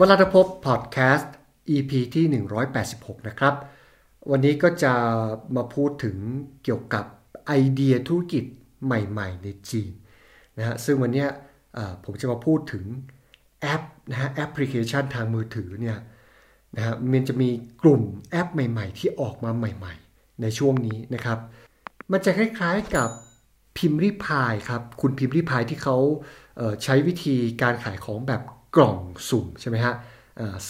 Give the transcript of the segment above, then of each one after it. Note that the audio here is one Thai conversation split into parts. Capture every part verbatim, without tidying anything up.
วรัตภพพอดแคสต์ อี พี ที่หนึ่งร้อยแปดสิบหกนะครับวันนี้ก็จะมาพูดถึงเกี่ยวกับไอเดียธุรกิจใหม่ๆในจีนนะฮะซึ่งวันนี้ผมจะมาพูดถึงแอปนะฮะแอปพลิเคชันทางมือถือเนี่ยนะฮะมันจะมีกลุ่มแอปใหม่ๆที่ออกมาใหม่ๆในช่วงนี้นะครับมันจะคล้ายๆกับพิมพ์ริพายครับคุณพิมพ์ริพายที่เขาใช้วิธีการขายของแบบกล่องสุ่มใช่ไหมฮะ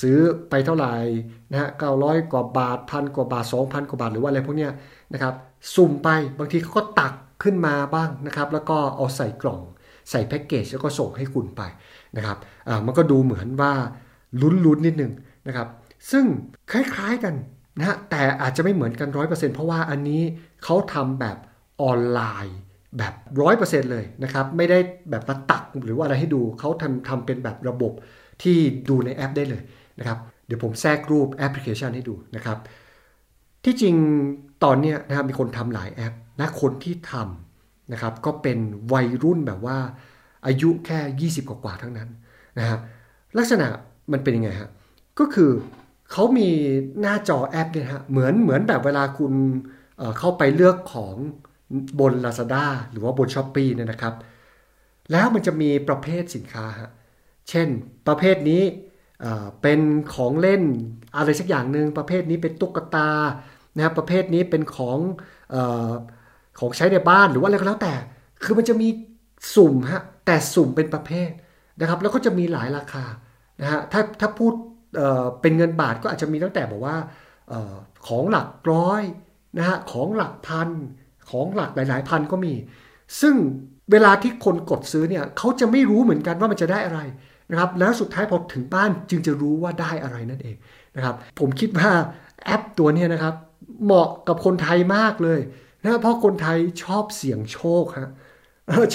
ซื้อไปเท่าไหร่นะฮะเก้าร้อยกว่าบาทพันกว่าบาทสองพันกว่าบาทหรือว่าอะไรพวกเนี้ยนะครับสุ่มไปบางทีเขาก็ตักขึ้นมาบ้างนะครับแล้วก็เอาใส่กล่องใส่แพ็กเกจแล้วก็ส่งให้คุณไปนะครับมันก็ดูเหมือนว่าลุ้นๆนิดนึงนะครับซึ่งคล้ายๆกันนะฮะแต่อาจจะไม่เหมือนกัน ร้อยเปอร์เซ็นต์ เพราะว่าอันนี้เขาทำแบบออนไลน์แบบ ร้อยเปอร์เซ็นต์ เลยนะครับไม่ได้แบบมาตักหรือว่าอะไรให้ดูเขาทำทำเป็นแบบระบบที่ดูในแอปได้เลยนะครับเดี๋ยวผมแทรกรูปแอปพลิเคชันให้ดูนะครับที่จริงตอนนี้นะครับมีคนทำหลายแอปและคนที่ทำนะครับก็เป็นวัยรุ่นแบบว่าอายุแค่ยี่สิบกว่าๆทั้งนั้นนะฮะลักษณะมันเป็นยังไงฮะก็คือเขามีหน้าจอแอปเนี่ยฮะเหมือนเหมือนแบบเวลาคุณเอ่อเข้าไปเลือกของบน Lazada หรือว่าบน Shopee เนี่ยนะครับแล้วมันจะมีประเภทสินค้าฮะเช่นประเภทนี้เอ่อเป็นของเล่นอะไรสักอย่างนึงประเภทนี้เป็นตุ๊กตานะประเภทนี้เป็นของเอ่อของใช้ในบ้านหรือว่าอะไรก็แล้วแต่คือมันจะมีสุ่มฮะแต่สุ่มเป็นประเภทนะครับแล้วก็จะมีหลายราคานะฮะถ้าถ้าพูดเอ่อเป็นเงินบาทก็อาจจะมีตั้งแต่บอกว่าเอ่อของหลักร้อยนะฮะของหลักพันของหลักหลายๆพันก็มีซึ่งเวลาที่คนกดซื้อเนี่ยเขาจะไม่รู้เหมือนกันว่ามันจะได้อะไรนะครับแล้วสุดท้ายพอถึงบ้านจึงจะรู้ว่าได้อะไรนั่นเองนะครับผมคิดว่าแอปตัวนี้นะครับเหมาะกับคนไทยมากเลยนะเพราะคนไทยชอบเสี่ยงโชคฮะ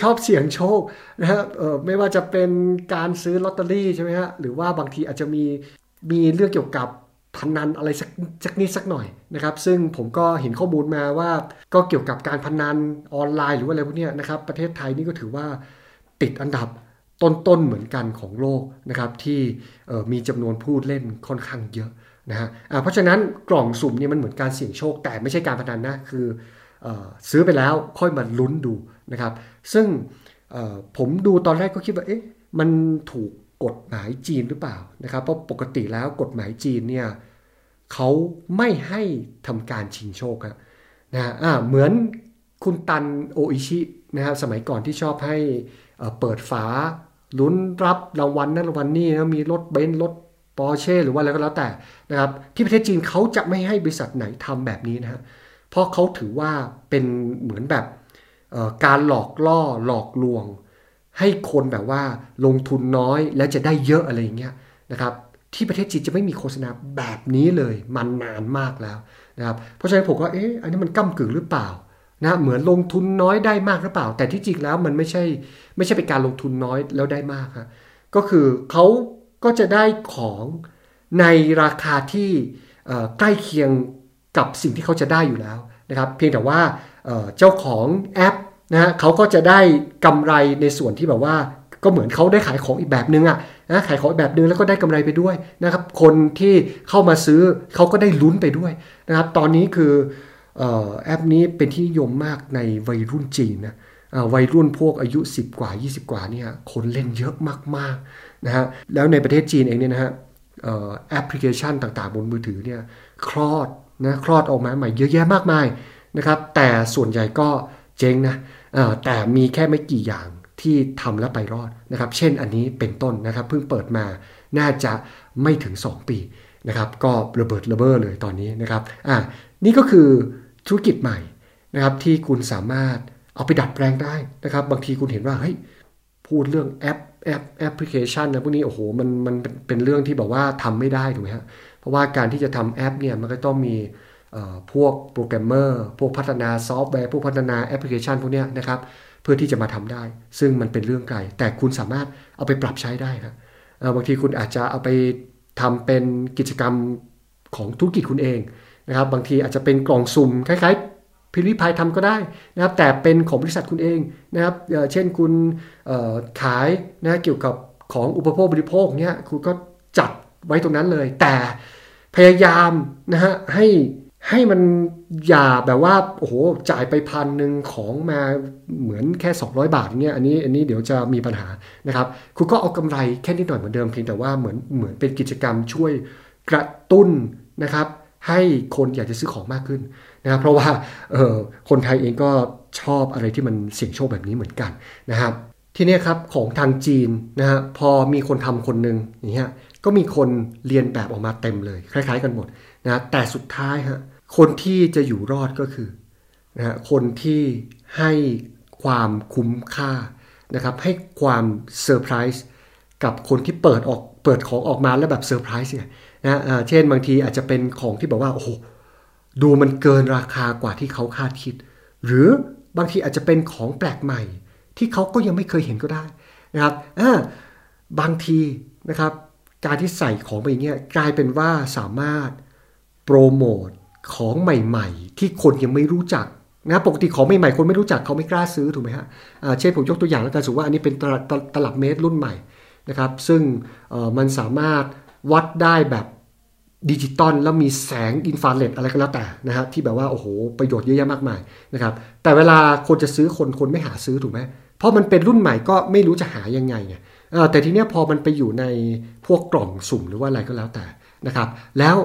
ชอบเสี่ยงโชคนะฮะไม่ว่าจะเป็นการซื้อลอตเตอรี่ใช่ไหมฮะหรือว่าบางทีอาจจะมีมีเรื่องเกี่ยวกับพนันอะไรสักสักนิดสักหน่อยนะครับซึ่งผมก็เห็นข้อมูลมาว่าก็เกี่ยวกับการพนันออนไลน์หรือว่าอะไรพวกนี้นะครับประเทศไทยนี่ก็ถือว่าติดอันดับต้นๆเหมือนกันของโลกนะครับที่มีจำนวนผู้เล่นค่อนข้างเยอะนะฮะเพราะฉะนั้นกล่องสุ่มเนี่ยมันเหมือนการเสี่ยงโชคแต่ไม่ใช่การพนันนะคือซื้อไปแล้วค่อยมาลุ้นดูนะครับซึ่งผมดูตอนแรกก็คิดว่าเอ๊ะมันถูกกฎหมายจีนหรือเปล่านะครับเพราะปกติแล้วกฎหมายจีนเนี่ยเขาไม่ให้ทำการชิงโชคครับนะอ่าเหมือนคุณตันโออิชินะครับสมัยก่อนที่ชอบให้เปิดฝาลุ้นรับรางวัลนั่นรางวัลนี่นะมีรถเบนซ์รถปอร์เช่หรือว่าอะไรก็แล้วแต่นะครับที่ประเทศจีนเขาจะไม่ให้บริษัทไหนทำแบบนี้นะฮะเพราะเขาถือว่าเป็นเหมือนแบบการหลอกล่อหลอกลวงให้คนแบบว่าลงทุนน้อยแล้วจะได้เยอะอะไรอย่างเงี้ยนะครับที่ประเทศจีนจะไม่มีโฆษณาแบบนี้เลยมันนานมากแล้วนะครับเพราะฉะนั้นผมก็เอ๊ะอันนี้มันก้ำกึ่งหรือเปล่านะเหมือนลงทุนน้อยได้มากหรือเปล่าแต่ที่จริงแล้วมันไม่ใช่ไม่ใช่เป็นการลงทุนน้อยแล้วได้มากฮะก็คือเขาก็จะได้ของในราคาที่ใกล้เคียงกับสิ่งที่เขาจะได้อยู่แล้วนะครับเพียงแต่ว่าเจ้าของแอปนะเขาก็จะได้กำไรในส่วนที่แบบว่าก็เหมือนเขาได้ขายของอีกแบบนึงอ่ะนะขายของอีกแบบนึงแล้วก็ได้กำไรไปด้วยนะครับคนที่เข้ามาซื้อเขาก็ได้ลุ้นไปด้วยนะครับตอนนี้คือแอปนี้เป็นที่นิยมมากในวัยรุ่นจีนนะวัยรุ่นพวกอายุสิบกว่ายี่สิบกว่าเนี่ยคนเล่นเยอะมากๆนะฮะแล้วในประเทศจีนเองเนี่ยนะฮะแอปพลิเคชันต่างๆบนมือถือเนี่ยคลอดนะคลอดออกมาใหม่เยอะแยะมากมายนะครับแต่ส่วนใหญ่ก็เจ๊งนะแต่มีแค่ไม่กี่อย่างที่ทำแล้วไปรอดนะครับเช่นอันนี้เป็นต้นนะครับเพิ่งเปิดมาน่าจะไม่ถึงสองปีนะครับก็ระเบิดระเบ้อเลยตอนนี้นะครับอ่ะนี่ก็คือธุรกิจใหม่นะครับที่คุณสามารถเอาไปดัดแปลงได้นะครับบางทีคุณเห็นว่าเฮ้ยพูดเรื่องแอปแอปแอปพลิเคชันนะพวกนี้โอ้โหมันมันเป็นเรื่องที่แบบว่าทำไม่ได้ถูกไหมฮะเพราะว่าการที่จะทำแอปเนี่ยมันก็ต้องมีพวกโปรแกรมเมอร์พวกพัฒนาซอฟต์แวร์พวกพัฒนาแอปพลิเคชันพวกนี้นะครับเพื่อที่จะมาทำได้ซึ่งมันเป็นเรื่องไกลแต่คุณสามารถเอาไปปรับใช้ได้ครับบางทีคุณอาจจะเอาไปทำเป็นกิจกรรมของธุรกิจคุณเองนะครับบางทีอาจจะเป็นกล่องสุ่มคล้ายๆพิมพ์ริพายทำก็ได้นะครับแต่เป็นของบริษัทคุณเองนะครับเช่นคุณขายนะเกี่ยวกับของอุปโภคบริโภคเนี้ยคุณก็ จัดไว้ตรงนั้นเลยแต่พยายามนะฮะให้ให้มันอย่าแบบว่าโอ้โหจ่ายไปพันหนึ่งของมาเหมือนแค่สองร้อยบาทเนี่ยอันนี้อันนี้เดี๋ยวจะมีปัญหานะครับคุณก็เอากำไรแค่นิดหน่อยเหมือนเดิมเพียงแต่ว่าเหมือนเหมือนเป็นกิจกรรมช่วยกระตุ้นนะครับให้คนอยากจะซื้อของมากขึ้นนะครับเพราะว่าเออคนไทยเองก็ชอบอะไรที่มันเสี่ยงโชคแบบนี้เหมือนกันนะครับทีนี้ครับของทางจีนนะฮะพอมีคนทำคนหนึ่งอย่างเงี้ยก็มีคนเรียนแบบออกมาเต็มเลยคล้ายๆกันหมดนะแต่สุดท้ายฮะคนที่จะอยู่รอดก็คือนะคนที่ให้ความคุ้มค่านะครับให้ความเซอร์ไพรส์กับคนที่เปิดออกเปิดของออกมาแล้วแบบเซอร์ไพรส์เนี่ยนะเช่นบางทีอาจจะเป็นของที่บอกว่าโอ้โหดูมันเกินราคากว่าที่เขาคาดคิดหรือบางทีอาจจะเป็นของแปลกใหม่ที่เขาก็ยังไม่เคยเห็นก็ได้นะครับบางทีนะครับการที่ใส่ของไปอย่างเงี้ยกลายเป็นว่าสามารถโปรโมทของใหม่ๆที่คนยังไม่รู้จักนะปกติของใหม่ๆคนไม่รู้จักเขาไม่กล้าซื้อถูกไหมฮะเช่นผมยกตัวอย่างแล้วกันสมมุติว่าอันนี้เป็นตลับเมตรรุ่นใหม่นะครับซึ่งมันสามารถวัดได้แบบดิจิตอลแล้วมีแสงอินฟราเรดอะไรก็แล้วแต่นะฮะที่แบบว่าโอ้โหประโยชน์เยอะแยะมากมายนะครับแต่เวลาคนจะซื้อคนคนไม่หาซื้อถูกไหมเพราะมันเป็นรุ่นใหม่ก็ไม่รู้จะหายังไงไงแต่ทีเนี้ยพอมันไปอยู่ในพวกกล่องสุ่มหรือว่าอะไรก็แล้วแต่นะครับแล้ว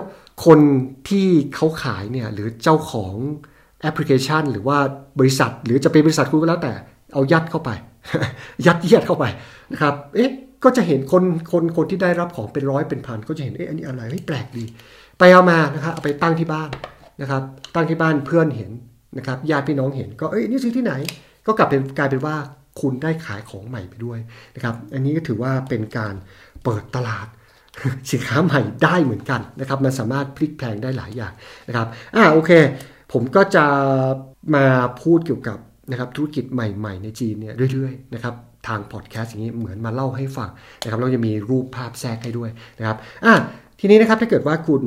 คนที่เขาขายเนี่ยหรือเจ้าของแอปพลิเคชันหรือว่าบริษัทหรือจะเป็นบริษัทคุณก็แล้วแต่เอายัดเข้าไป ยัดเยียดเข้าไปนะครับเอ๊ะก็จะเห็นคนคนคนที่ได้รับของเป็นร้อยเป็นพันก็จะเห็นเอ๊ะอันนี้อะไรเฮ้ยแปลกดีไปเอามานะครับเอาไปตั้งที่บ้านนะครับตั้งที่บ้านเพื่อนเห็นนะครับญาติพี่น้องเห็นก็เอ้ยนี่ซื้อที่ไหนก็กลับเป็นกลายเป็นว่าคุณได้ขายของใหม่ไปด้วยนะครับอันนี้ก็ถือว่าเป็นการเปิดตลาดสินค้าใหม่ได้เหมือนกันนะครับมันสามารถพลิกแพลงได้หลายอย่างนะครับอ่าโอเคผมก็จะมาพูดเกี่ยวกับนะครับธุรกิจใหม่ๆในจีนเนี่ยเรื่อยๆนะครับทางพอดแคสต์อย่างนี้เหมือนมาเล่าให้ฟังนะครับเราจะมีรูปภาพแทรกให้ด้วยนะครับอ่ะทีนี้นะครับถ้าเกิดว่าคุณ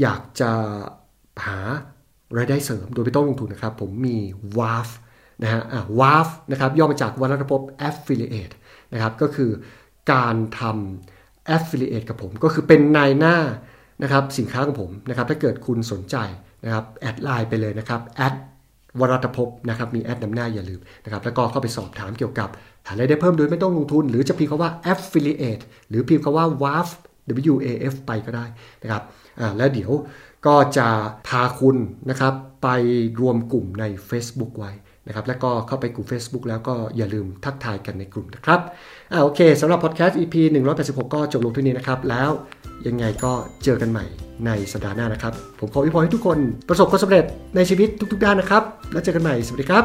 อยากจะหารายได้เสริมโดยไม่ต้องลงทุนนะครับผมมี วาฟ นะฮะอ่ะ วาฟ นะครับย่อมาจากวรรณภพ แอฟฟิลิเอท นะครับก็คือการทำ affiliate กับผมก็คือเป็นนายหน้านะครับสินค้าของผมนะครับถ้าเกิดคุณสนใจนะครับแอดไลน์ไปเลยนะครับแอดวรรณภพนะครับมีแอดนำหน้าอย่าลืมนะครับแล้วก็เข้าไปสอบถามเกี่ยวกับหารายได้เพิ่มโดยไม่ต้องลงทุนหรือจะพิมพ์คำว่า affiliate หรือพิมพ์คำว่า วาฟ W A F ไปก็ได้นะครับอ่าแล้วเดี๋ยวก็จะพาคุณนะครับไปรวมกลุ่มใน เฟซบุ๊ก ไว้นะครับแล้วก็เข้าไปกลุ่ม เฟซบุ๊ก แล้วก็อย่าลืมทักทายกันในกลุ่มนะครับอ่าโอเคสำหรับ podcast อี พี หนึ่งร้อยแปดสิบหกก็จบลงที่นี้นะครับแล้วยังไงก็เจอกันใหม่ในสัปดาห์หน้านะครับผมขออวยพรให้ทุกคนประสบความสำเร็จในชีวิตทุกๆด้านนะครับแล้วเจอกันใหม่สวัสดีครับ